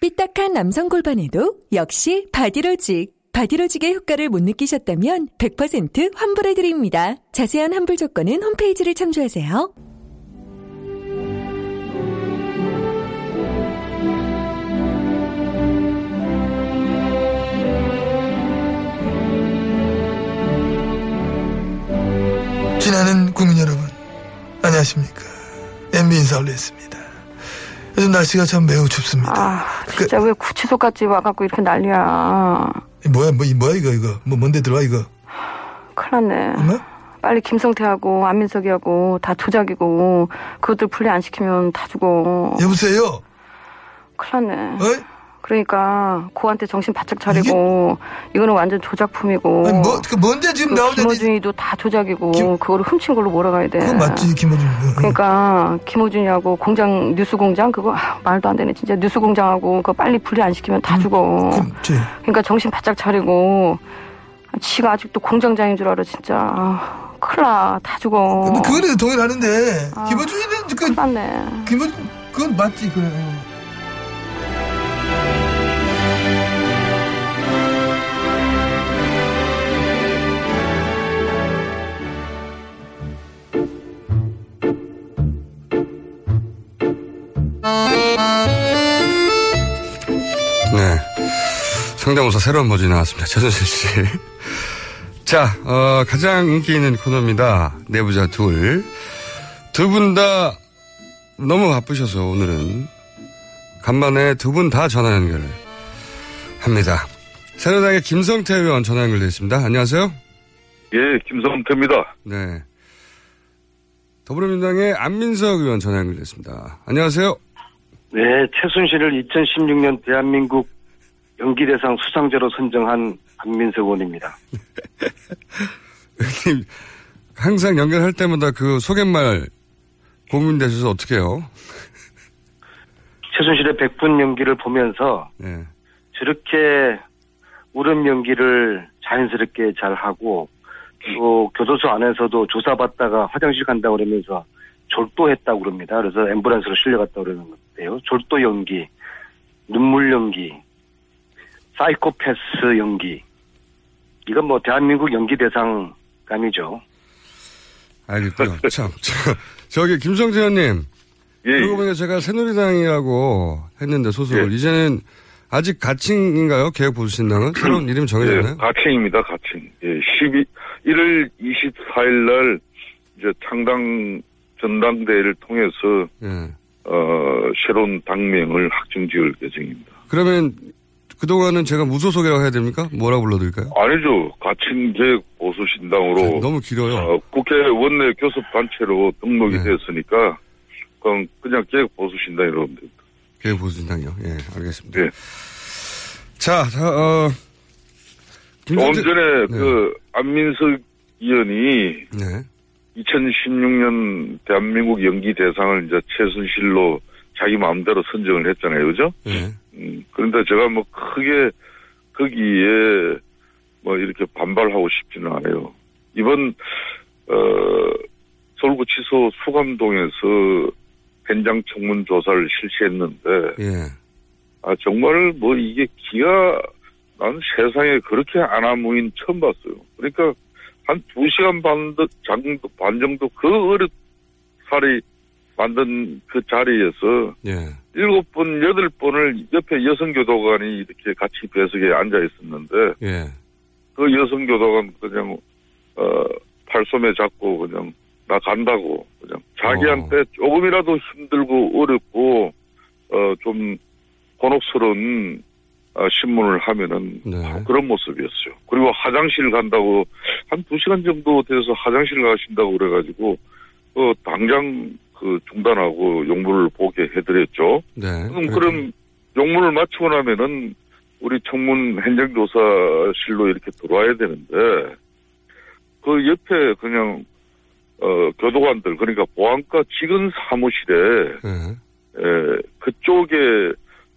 삐딱한 남성 골반에도 역시 바디로직. 바디로직의 효과를 못 느끼셨다면 백 퍼센트 환불해드립니다. 자세한 환불 조건은 홈페이지를 참조하세요. 지나는 국민 여러분, 안녕하십니까. 엠비 인사 올렸습니다. 요즘 날씨가 참 매우 춥습니다. 아, 진짜 그, 왜 구치소까지 와갖고 이렇게 난리야. 뭐야, 뭐, 뭐야, 이거, 이거. 뭐, 뭔데 들어와, 이거. 큰일 났네. 뭐? 빨리 김성태하고 안민석이하고 다 조작이고, 그것들 분리 안 시키면 다 죽어. 여보세요? 큰일 났네. 어이? 그러니까 고한테 정신 바짝 차리고 이게? 이거는 완전 조작품이고. 아니, 뭐, 그 뭔데 지금 나오는 김어준이도 다 조작이고 김... 그거를 훔친 걸로 몰아가야 돼. 그건 맞지 김어준. 그러니까 김어준이하고 공장 뉴스공장 그거 아, 말도 안 되네 진짜. 뉴스공장하고 그거 빨리 분리 안 시키면 다 음, 죽어. 그럼, 제... 그러니까 정신 바짝 차리고. 지가 아직도 공장장인 줄 알아 진짜. 아, 큰일 나. 다 죽어. 근데 그거는 동일하는데 아, 김어준이는 그, 큰일 났네. 김어준 그건 맞지 그래. 네, 성대모사 새로운 버전이 나왔습니다. 최순실 씨. 자, 어, 가장 인기 있는 코너입니다. 내부자둘. 두 분 다 너무 바쁘셔서 오늘은 간만에 두 분 다 전화 연결을 합니다. 새누리당의 김성태 의원 전화 연결되어 있습니다. 안녕하세요. 예, 김성태입니다. 네. 더불어민주당의 안민석 의원 전화 연결됐습니다. 안녕하세요. 네, 최순실을 이천십육 년 대한민국 연기대상 수상자로 선정한 안민석 의원입니다. 의원님, 항상 연결할 때마다 그 소개말 고민되셔서 어떻게 해요? 최순실의 백분 연기를 보면서 네. 저렇게 울음 연기를 자연스럽게 잘하고 또 교도소 안에서도 조사받다가 화장실 간다고 그러면서 졸도했다고 그럽니다. 그래서 앰뷸런스로 실려갔다고 그러는 건데요. 졸도 연기, 눈물 연기, 사이코패스 연기. 이건 뭐 대한민국 연기대상 감이죠. 알겠고요. 자, 자, 저기 김성태 의원님. 예. 그러고 보니까 제가 새누리당이라고 했는데 소속을. 예. 이제는 아직 가칭인가요? 개혁보수신당은? 새로운 이름 정해졌나요? 예, 가칭입니다. 가칭. 예, 십이, 일월 이십사일 날 이제 창당 전당대회를 통해서 예. 어, 새로운 당명을 확정지을 예정입니다. 그러면 그동안은 제가 무소속이라고 해야 됩니까? 뭐라고 불러드릴까요? 아니죠. 가칭 개혁보수신당으로. 아, 너무 길어요. 어, 국회 원내 교섭단체로 등록이 예. 됐으니까 그럼 그냥 개혁보수신당 이러면 됩니다. 개혁보수신당이요? 예, 알겠습니다. 예. 자, 어, 조금 전에 네. 그 안민석 의원이 네. 이천십육년 대한민국 연기 대상을 이제 최순실로 자기 마음대로 선정을 했잖아요, 그죠? 네. 음, 그런데 제가 뭐 크게 거기에 뭐 이렇게 반발하고 싶지는 않아요. 이번 어, 서울구 취소 수감동에서 현장 청문 조사를 실시했는데, 예. 아, 정말 뭐 이게 기가, 난 세상에 그렇게 아나무인 처음 봤어요. 그러니까 한 두 시간 반, 정도, 반 정도 그 어렵 살이 만든 그 자리에서, 예. 일곱 번, 여덟 번을 옆에 여성교도관이 이렇게 같이 배석에 앉아 있었는데, 예. 그 여성교도관 그냥, 어, 팔소매 잡고 그냥, 나 간다고 그냥 자기한테 어. 조금이라도 힘들고 어렵고 어, 좀 곤혹스러운 어, 신문을 하면은 네. 그런 모습이었어요. 그리고 화장실 간다고 한 두 시간 정도 돼서 화장실 가신다고 그래가지고 어, 당장 그 중단하고 용문을 보게 해드렸죠. 네. 그럼 그럼 용문을 마치고 나면은 우리 청문 행정조사실로 이렇게 들어와야 되는데 그 옆에 그냥 어, 교도관들, 그러니까 보안과 직원 사무실에, 네. 에, 그쪽에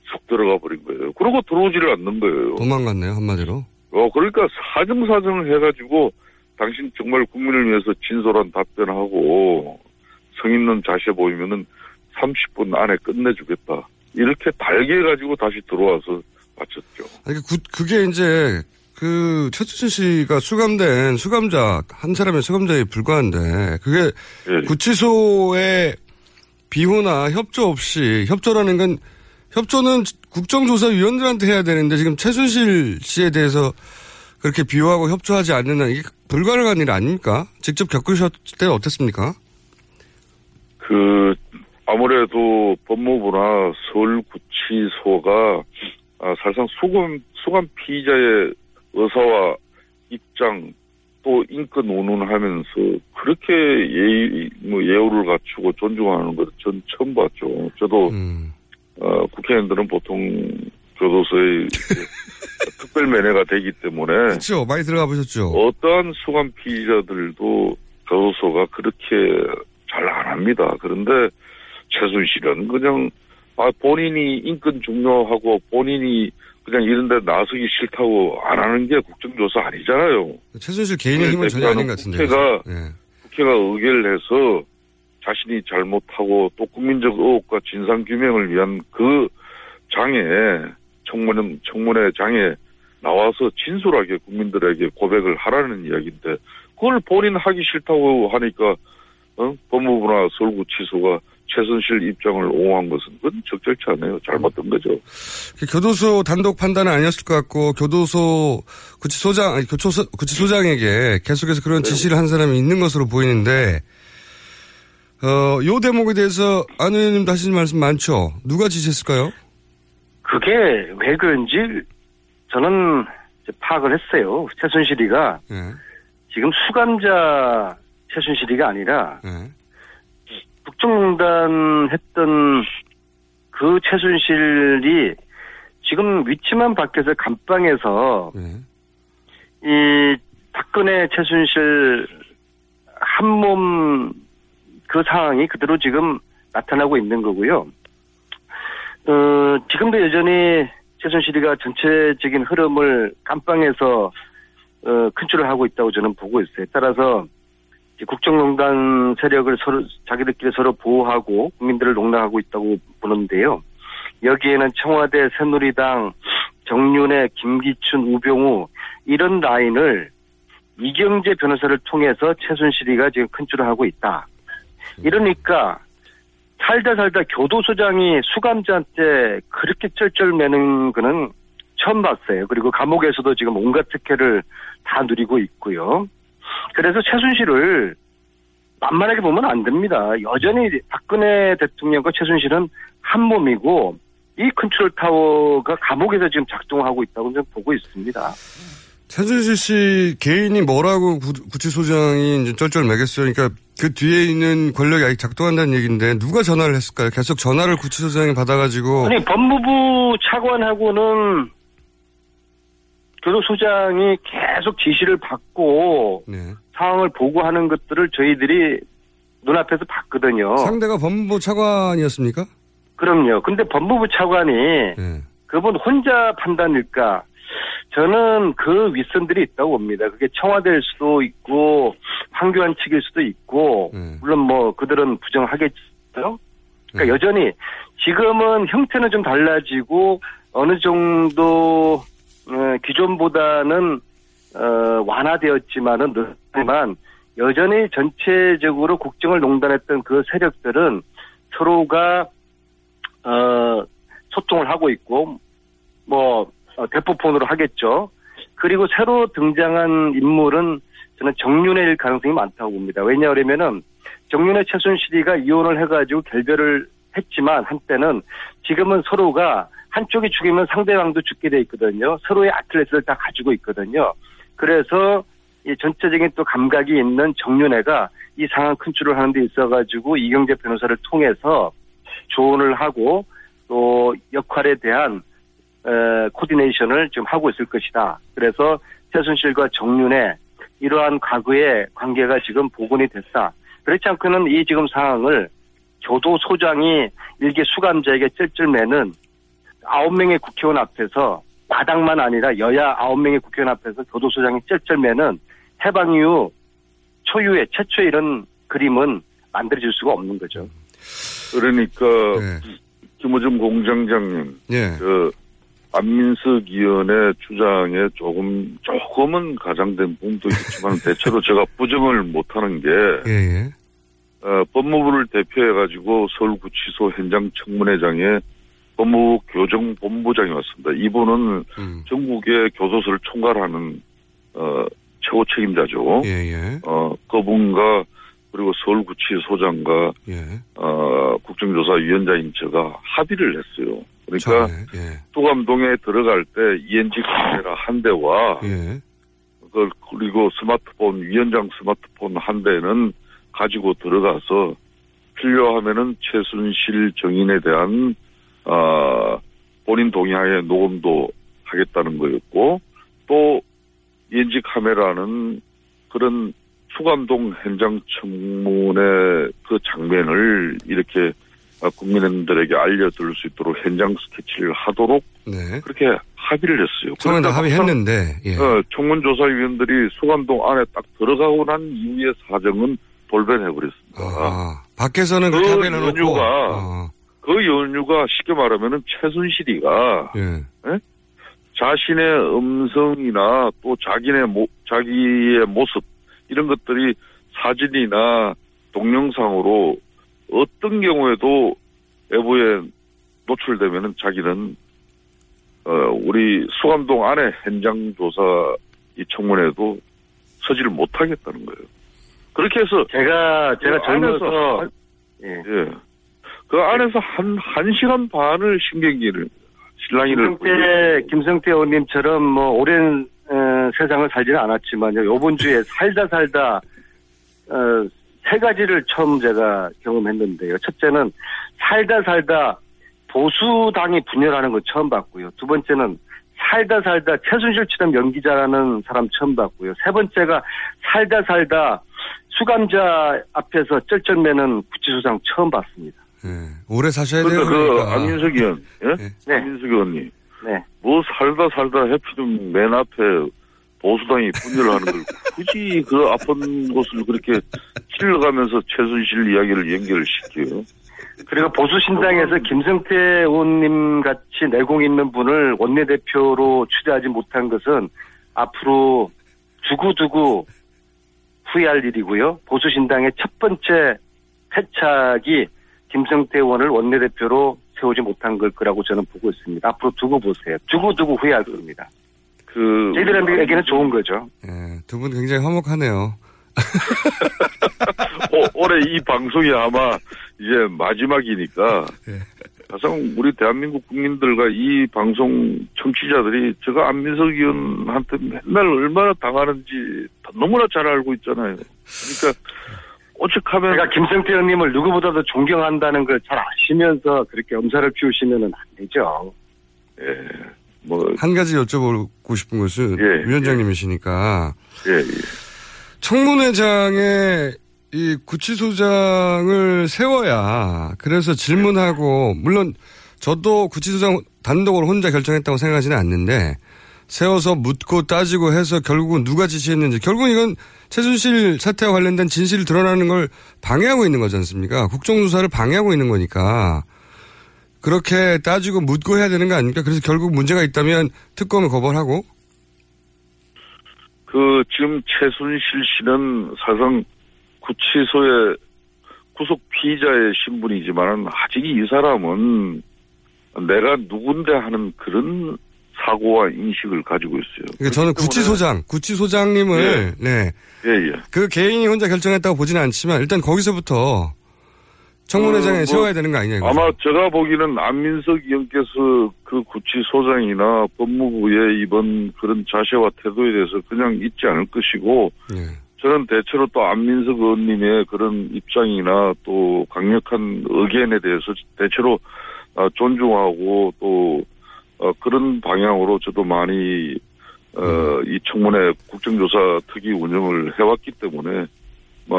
쑥 들어가 버린 거예요. 그러고 들어오지를 않는 거예요. 도망갔네요, 한마디로. 어, 그러니까 사정사정을 해가지고, 당신 정말 국민을 위해서 진솔한 답변하고, 성 있는 자세 보이면은 삼십 분 안에 끝내주겠다. 이렇게 달게 해가지고 다시 들어와서 마쳤죠. 아니, 그, 그게 이제, 그 최순실 씨가 수감된 수감자 한 사람의 수감자에 불과한데 그게 예. 구치소의 비호나 협조 없이 협조라는 건 협조는 국정조사위원들한테 해야 되는데 지금 최순실 씨에 대해서 그렇게 비호하고 협조하지 않는 한 이게 불가능한 일 아닙니까? 직접 겪으셨을 때는 어땠습니까? 그 아무래도 법무부나 서울구치소가 아, 사실상 수감 수감 피의자의 의사와 입장 또 인권 운운하면서 그렇게 예의 뭐 예우를 갖추고 존중하는 것 전 처음 봤죠. 저도 음. 어, 국회의원들은 보통 교도소의 특별 면회가 되기 때문에 그렇죠. 많이 들어가 보셨죠. 어떠한 수감 피의자들도 교도소가 그렇게 잘 안 합니다. 그런데 최순실은 그냥 아 본인이 인권 중요하고 본인이 그냥 이런 데 나서기 싫다고 안 하는 게 국정조사 아니잖아요. 최순실 개인의 힘은 전혀 아닌 것 같은데. 국회가, 네. 국회가 의결을 해서 자신이 잘못하고 또 국민적 의혹과 진상규명을 위한 그 장에, 청문회, 청문회 장에 나와서 진솔하게 국민들에게 고백을 하라는 이야기인데 그걸 본인 하기 싫다고 하니까 어? 법무부나 서울구치소가 최순실 입장을 옹호한 것은 그건 적절치 않아요. 잘못된 거죠. 교도소 단독 판단은 아니었을 것 같고 교도소 구치소장 아니 교초소, 구치소장에게 계속해서 그런 지시를 한 사람이 있는 것으로 보이는데 어, 요 대목에 대해서 안 의원님도 하시는 말씀 많죠. 누가 지시했을까요? 그게 왜 그런지 저는 파악을 했어요. 최순실이가 네. 지금 수감자 최순실이가 아니라 네. 국정농단 했던 그 최순실이 지금 위치만 바뀌어서 감방에서 네. 이 박근혜 최순실 한 몸 그 상황이 그대로 지금 나타나고 있는 거고요. 어, 지금도 여전히 최순실이가 전체적인 흐름을 감방에서 어, 컨트롤을 하고 있다고 저는 보고 있어요. 따라서 국정농단 세력을 서로 자기들끼리 서로 보호하고 국민들을 농락하고 있다고 보는데요. 여기에는 청와대, 새누리당, 정윤회, 김기춘, 우병우 이런 라인을 이경재 변호사를 통해서 최순실이가 지금 큰 줄을 하고 있다. 이러니까 살다 살다 교도소장이 수감자한테 그렇게 쩔쩔매는 거는 처음 봤어요. 그리고 감옥에서도 지금 온갖 특혜를 다 누리고 있고요. 그래서 최순실을 만만하게 보면 안 됩니다. 여전히 박근혜 대통령과 최순실은 한 몸이고 이 컨트롤 타워가 감옥에서 지금 작동하고 있다고 저는 보고 있습니다. 최순실 씨 개인이 뭐라고 구치소장이 이제 쩔쩔매겠어요. 그러니까 그 뒤에 있는 권력이 아직 작동한다는 얘기인데 누가 전화를 했을까요? 계속 전화를 구치소장이 받아가지고. 아니 법무부 차관하고는 교도소장이 계속 지시를 받고 네. 상황을 보고하는 것들을 저희들이 눈앞에서 봤거든요. 상대가 법무부 차관이었습니까? 그럼요. 근데 법무부 차관이 네. 그분 혼자 판단일까? 저는 그 윗선들이 있다고 봅니다. 그게 청와대일 수도 있고 황교안 측일 수도 있고 네. 물론 뭐 그들은 부정하겠죠. 그러니까 네. 여전히 지금은 형태는 좀 달라지고 어느 정도 기존보다는 완화되었지만은 늘지만 여전히 전체적으로 국정을 농단했던 그 세력들은 서로가 어, 소통을 하고 있고 뭐 대포폰으로 하겠죠. 그리고 새로 등장한 인물은 저는 정윤회일 가능성이 많다고 봅니다. 왜냐하면은 정윤회 최순실이가 이혼을 해가지고 결별을 했지만 한때는 지금은 서로가 한쪽이 죽이면 상대방도 죽게 돼 있거든요. 서로의 아킬레스를 다 가지고 있거든요. 그래서 이 전체적인 또 감각이 있는 정윤회가 이 상황 컨트롤을 하는 데 있어가지고 이경재 변호사를 통해서 조언을 하고 또 역할에 대한 에, 코디네이션을 지금 하고 있을 것이다. 그래서 최순실과 정윤회 이러한 과거의 관계가 지금 복원이 됐다. 그렇지 않고는 이 지금 상황을 교도소장이 일개 수감자에게 쩔쩔매는 아홉 명의 국회의원 앞에서 야당만 아니라 여야 아홉 명의 국회의원 앞에서 교도소장이 쩔쩔매는 해방 이후 초유의 최초의 이런 그림은 만들어질 수가 없는 거죠. 그러니까 네. 김호중 공장장님 네. 그 안민석 의원의 주장에 조금 조금은 가장된 부분도 있지만 대체로 제가 부정을 못하는 게 예, 예. 어, 법무부를 대표해가지고 서울구치소 현장 청문회장에 법무부 교정본부장이 왔습니다. 이분은 음. 전국의 교도소를 총괄하는 어, 최고 책임자죠. 예, 예. 어, 그분과 그리고 서울구치소장과 예. 어, 국정조사위원장인 제가 합의를 했어요. 그러니까 예. 도감동에 들어갈 때 이엔지 카메라 한 대와 예. 그걸 그리고 스마트폰 위원장 스마트폰 한 대는 가지고 들어가서 필요하면은 최순실 정인에 대한 어, 본인 동의하에 녹음도 하겠다는 거였고 또 이엔지 카메라는 그런 수감동 현장 청문회 그 장면을 이렇게 국민들에게 알려드릴 수 있도록 현장 스케치를 하도록 네. 그렇게 합의를 했어요. 처음에 다 합의했는데. 예. 청문조사위원들이 수감동 안에 딱 들어가고 난 이후의 사정은 돌변해버렸습니다. 아, 밖에서는 그 그렇게 합의는 없고. 아. 그 연유가 쉽게 말하면 최순실이가 예. 예? 자신의 음성이나 또 자기네 모, 자기의 모습 이런 것들이 사진이나 동영상으로 어떤 경우에도 외부에 노출되면은 자기는 어 우리 수감동 안에 현장 조사 이 청문회도 서지를 못하겠다는 거예요. 그렇게 해서 제가 제가 젊어서 예 그 안에서 한 한 시간 반을 신경질을 신랑이를 김성태 김성태 의원님처럼 뭐 오랜 어, 세상을 살지는 않았지만요. 요번 주에 살다 살다 어. 세 가지를 처음 제가 경험했는데요. 첫째는 살다 살다 보수당이 분열하는 거 처음 봤고요. 두 번째는 살다 살다 최순실처럼 연기자라는 사람 처음 봤고요. 세 번째가 살다 살다 수감자 앞에서 쩔쩔매는 구치소장 처음 봤습니다. 네, 오래 사셔야 돼요. 그러니까 그 안민석 의원, 예? 네. 안민석 의원님, 네. 뭐 살다 살다 해피룸 맨 앞에 보수당이 분열하는 걸 굳이 그 아픈 곳을 그렇게 찔러가면서 최순실 이야기를 연결시켜요. 그리고 보수신당에서 김성태 의원님 같이 내공 있는 분을 원내대표로 추대하지 못한 것은 앞으로 두고두고 후회할 일이고요. 보수신당의 첫 번째 패착이 김성태 의원을 원내대표로 세우지 못한 걸 거라고 저는 보고 있습니다. 앞으로 두고 보세요. 두고두고 후회할 겁니다. 그 저희들에게는 좋은 거죠. 예, 두 분 굉장히 화목하네요. 오, 올해 이 방송이 아마 이제 마지막이니까 예. 가장 우리 대한민국 국민들과 이 방송 청취자들이 제가 안민석 의원한테 맨날 얼마나 당하는지 너무나 잘 알고 있잖아요. 그러니까 오죽하면 제가 김성태 의원님을 누구보다도 존경한다는 걸 잘 아시면서 그렇게 엄살을 피우시면은 안 되죠. 예. 뭐 한 가지 여쭤보고 싶은 것은 예, 위원장님이시니까 예, 예. 청문회장에 이 구치소장을 세워야 그래서 질문하고 물론 저도 구치소장 단독으로 혼자 결정했다고 생각하지는 않는데 세워서 묻고 따지고 해서 결국은 누가 지시했는지 결국은 이건 최순실 사태와 관련된 진실이 드러나는 걸 방해하고 있는 거지 않습니까? 국정조사를 방해하고 있는 거니까 그렇게 따지고 묻고 해야 되는 거 아닙니까? 그래서 결국 문제가 있다면 특검을 거부하고? 그, 지금 최순실 씨는 사실상 구치소의 구속 피의자의 신분이지만은 아직 이 사람은 내가 누군데 하는 그런 사고와 인식을 가지고 있어요. 그러니까 저는 구치소장, 구치소장님을, 예. 네. 예, 예. 그 개인이 혼자 결정했다고 보지는 않지만 일단 거기서부터 청문회장에 어, 뭐, 세워야 되는 거 아니냐 이거죠? 아마 제가 보기에는 안민석 의원께서 그 구치소장이나 법무부의 이번 그런 자세와 태도에 대해서 그냥 잊지 않을 것이고 네. 저는 대체로 또 안민석 의원님의 그런 입장이나 또 강력한 의견에 대해서 대체로 존중하고 또 그런 방향으로 저도 많이 음. 이 청문회 국정조사 특위 운영을 해왔기 때문에 막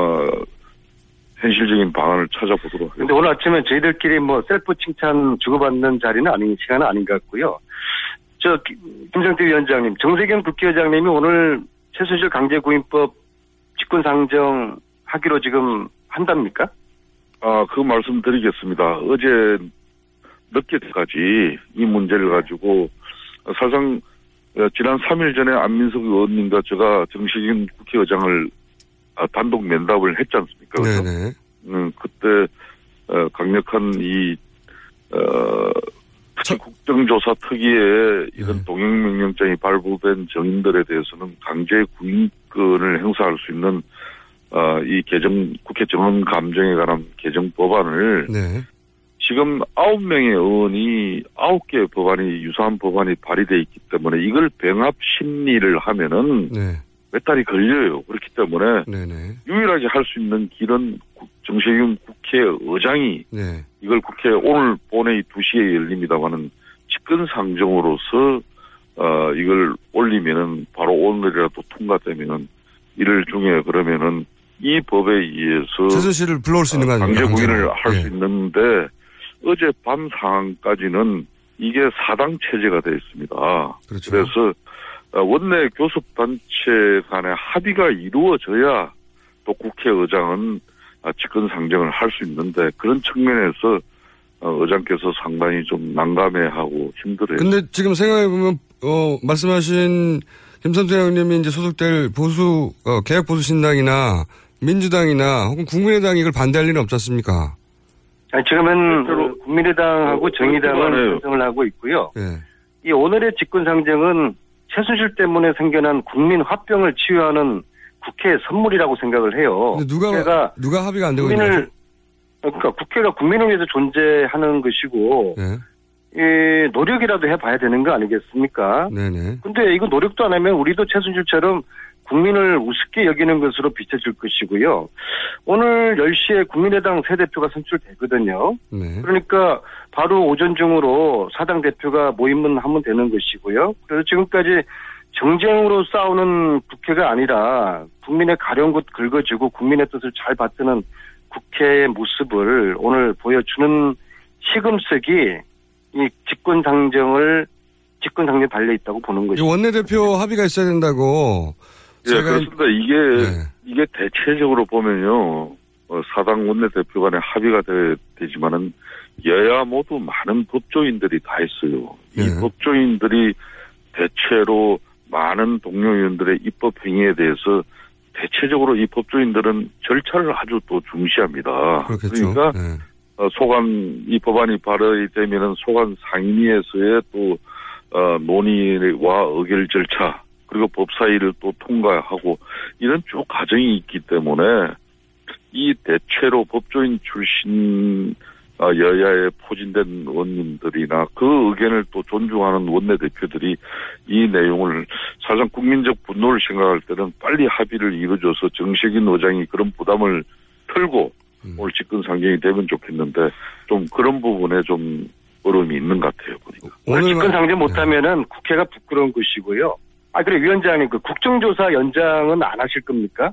현실적인 방안을 찾아보도록 하겠습니다. 근데 오늘 아침에 저희들끼리 뭐 셀프 칭찬 주고받는 자리는 아닌, 시간은 아닌 것 같고요. 저, 김성태 위원장님, 정세균 국회의장님이 오늘 최순실 강제구인법 직권상정 하기로 지금 한답니까? 아, 그 말씀 드리겠습니다. 어제 늦게까지 이 문제를 가지고 사실상 지난 삼 일 전에 안민석 의원님과 제가 정세균 국회의장을 아, 단독 면담을 했지 않습니까? 그렇죠? 네네. 음, 그때, 어, 강력한 이, 어, 특히 국정조사 특위에 이런 네. 동행명령장이 발부된 정인들에 대해서는 강제 구인권을 행사할 수 있는, 어, 이 개정, 국회 정원 감정에 관한 개정 법안을. 네. 지금 아홉 명의 의원이 아홉 개의 법안이, 유사한 법안이 발의되어 있기 때문에 이걸 병합 심리를 하면은. 네. 몇 달이 걸려요. 그렇기 때문에 네네. 유일하게 할 수 있는 길은 정세균 국회의장이 네. 이걸 국회 오늘 본회의 두 시에 열립니다마는 직권상정으로서 어, 이걸 올리면은 바로 오늘이라도 통과되면은 이를 중에 그러면은 이 법에 의해서 최순실을 불러올 수 있는 거 아닙니까? 강제구인을 할 수 있는데 어제 밤 상황까지는 이게 사당 체제가 되어 있습니다. 그렇죠. 그래서 원내 교섭단체 간의 합의가 이루어져야 또 국회의장은 직권상정을 할 수 있는데 그런 측면에서 의장께서 상당히 좀 난감해하고 힘들어요. 근데 지금 생각해보면, 어, 말씀하신 김성태 의원님이 이제 소속될 보수, 어, 개혁보수신당이나 민주당이나 혹은 국민의당이 이걸 반대할 일은 없지 않습니까? 아니, 지금은 어, 국민의당하고 어, 정의당은 결정을 하고 있고요. 네. 이 오늘의 직권상정은 최순실 때문에 생겨난 국민 화병을 치유하는 국회의 선물이라고 생각을 해요. 근데 누가, 국회가 누가 합의가 안 되고 있는 거죠? 그러니까 국회가 국민을 위해서 존재하는 것이고 네. 예, 노력이라도 해봐야 되는 거 아니겠습니까? 네네. 근데 이거 노력도 안 하면 우리도 최순실처럼 국민을 우습게 여기는 것으로 비춰질 것이고요. 오늘 열 시에 국민의당 새 대표가 선출되거든요. 네. 그러니까 바로 오전 중으로 사당 대표가 모임만 하면 되는 것이고요. 그래서 지금까지 정쟁으로 싸우는 국회가 아니라 국민의 가려운 곳 긁어주고 국민의 뜻을 잘 받드는 국회의 모습을 오늘 보여주는 시금석이 이 직권상정을 직권상정에 달려있다고 보는 것이죠. 원내대표 합의가 있어야 된다고. 예, 그렇습니다. 이게, 네. 이게 대체적으로 보면요, 어, 사당 원내대표 간에 합의가 되, 되지만은, 여야 모두 많은 법조인들이 다 있어요. 네. 이 법조인들이 대체로 많은 동료 의원들의 입법 행위에 대해서 대체적으로 이 법조인들은 절차를 아주 또 중시합니다. 그렇겠죠. 그러니까 네. 소관 이 법안이 발의되면은 소관 상임위에서의 또 어, 논의와 의결 절차 그리고 법사위를 또 통과하고 이런 쭉 과정이 있기 때문에 이 대체로 법조인 출신 여야에 포진된 원님들이나 그 의견을 또 존중하는 원내대표들이 이 내용을 사실상 국민적 분노를 생각할 때는 빨리 합의를 이루어줘서 정세균 의장이 그런 부담을 털고 음. 오늘 집권 상정이 되면 좋겠는데 좀 그런 부분에 좀 어려움이 있는 것 같아요. 보니까. 집권 상정 못하면은 네. 국회가 부끄러운 것이고요. 아 그래 위원장님 그 국정조사 연장은 안 하실 겁니까?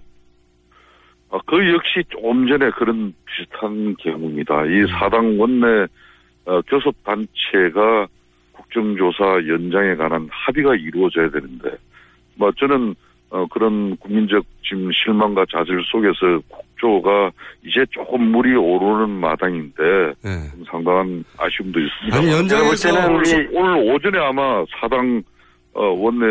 아, 그 역시 조금 전에 그런 비슷한 경우입니다. 이 사당 원내 어, 교섭단체가 국정조사 연장에 관한 합의가 이루어져야 되는데, 뭐 저는 어, 그런 국민적 지금 실망과 좌절 속에서 국조가 이제 조금 물이 오르는 마당인데 네. 상당한 아쉬움도 있습니다. 아니, 연장에서 오늘, 오늘 오전에 아마 사당 어, 원내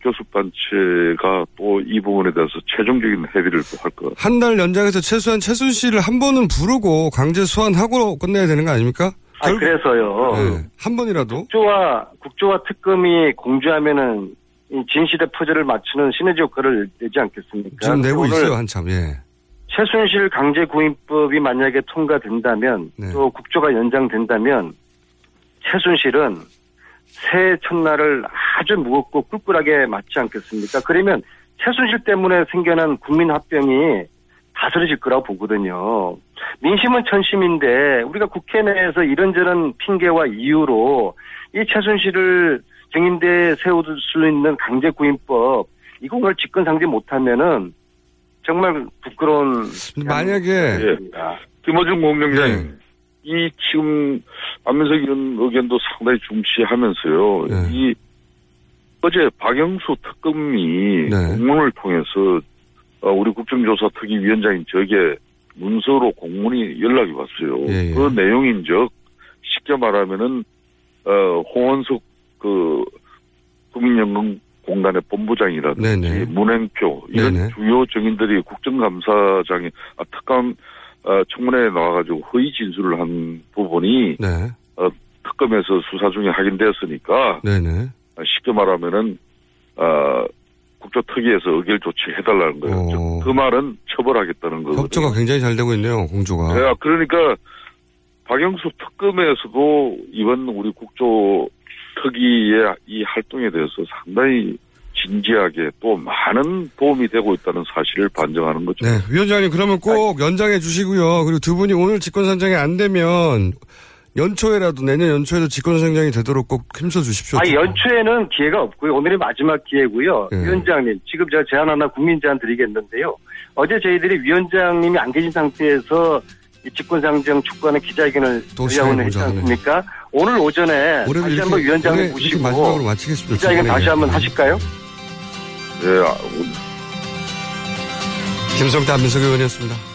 교섭단체가 또 이 부분에 대해서 최종적인 협의를 또 할 것. 한 달 연장해서 최소한 최순실을 한 번은 부르고 강제 소환하고 끝내야 되는 거 아닙니까? 아 결국... 그래서요. 네, 한 번이라도. 국조와 국조와 특검이 공조하면은 진실의 퍼즐을 맞추는 시너지 효과를 내지 않겠습니까? 지금 내고 있어요 한참. 예. 최순실 강제 구인법이 만약에 통과된다면 네. 또 국조가 연장된다면 최순실은 새해 첫날을 아주 무겁고 꿀꿀하게 맞지 않겠습니까? 그러면 최순실 때문에 생겨난 국민 합병이 다스려질 거라고 보거든요. 민심은 천심인데 우리가 국회 내에서 이런저런 핑계와 이유로 이 최순실을 증인대에 세워둘 수 있는 강제구인법 이거 오늘 직권상정 못하면은 정말 부끄러운 만약에 상황입니다. 김어준 공명장님. 네. 이 지금 안민석 의원 의견도 상당히 중시하면서요. 네. 이 어제 박영수 특검이 네. 공문을 통해서 우리 국정조사 특위위원장인 저에게 문서로 공문이 연락이 왔어요. 예, 예. 그 내용인즉 쉽게 말하면은 어, 홍원숙 그 국민연금공단의 본부장이라든지 네네. 문형표 이런 네네. 주요 정인들이 국정감사장이 아, 특감 어, 청문회에 나와가지고 허위 진술을 한 부분이 네. 어, 특검에서 수사 중에 확인되었으니까 네네. 쉽게 말하면은 어, 국조특위에서 의결 조치해달라는 거예요. 즉, 그 말은 처벌하겠다는 거거든요. 협조가 굉장히 잘 되고 있네요. 공조가. 네, 그러니까 박영수 특검에서도 이번 우리 국조특위의 이 활동에 대해서 상당히 진지하게 또 많은 도움이 되고 있다는 사실을 반증하는 거죠. 네, 위원장님 그러면 꼭 연장해 주시고요. 그리고 두 분이 오늘 직권상정이 안 되면 연초에라도 내년 연초에도 직권상정이 되도록 꼭 힘써 주십시오. 아, 연초에는 기회가 없고요. 오늘이 마지막 기회고요. 네. 위원장님 지금 제가 제안 하나 국민 제안 드리겠는데요. 어제 저희들이 위원장님이 안 계신 상태에서 이 직권상정 촉구하는 기자회견을 도시하고는 했지 않습니까? 네. 오늘 오전에 다시 이렇게, 한번 위원장님 모시고 마지막으로 마치겠습니다. 기자회견 다시 한번 하실까요? 예. 김성태 안민석 의원이었습니다.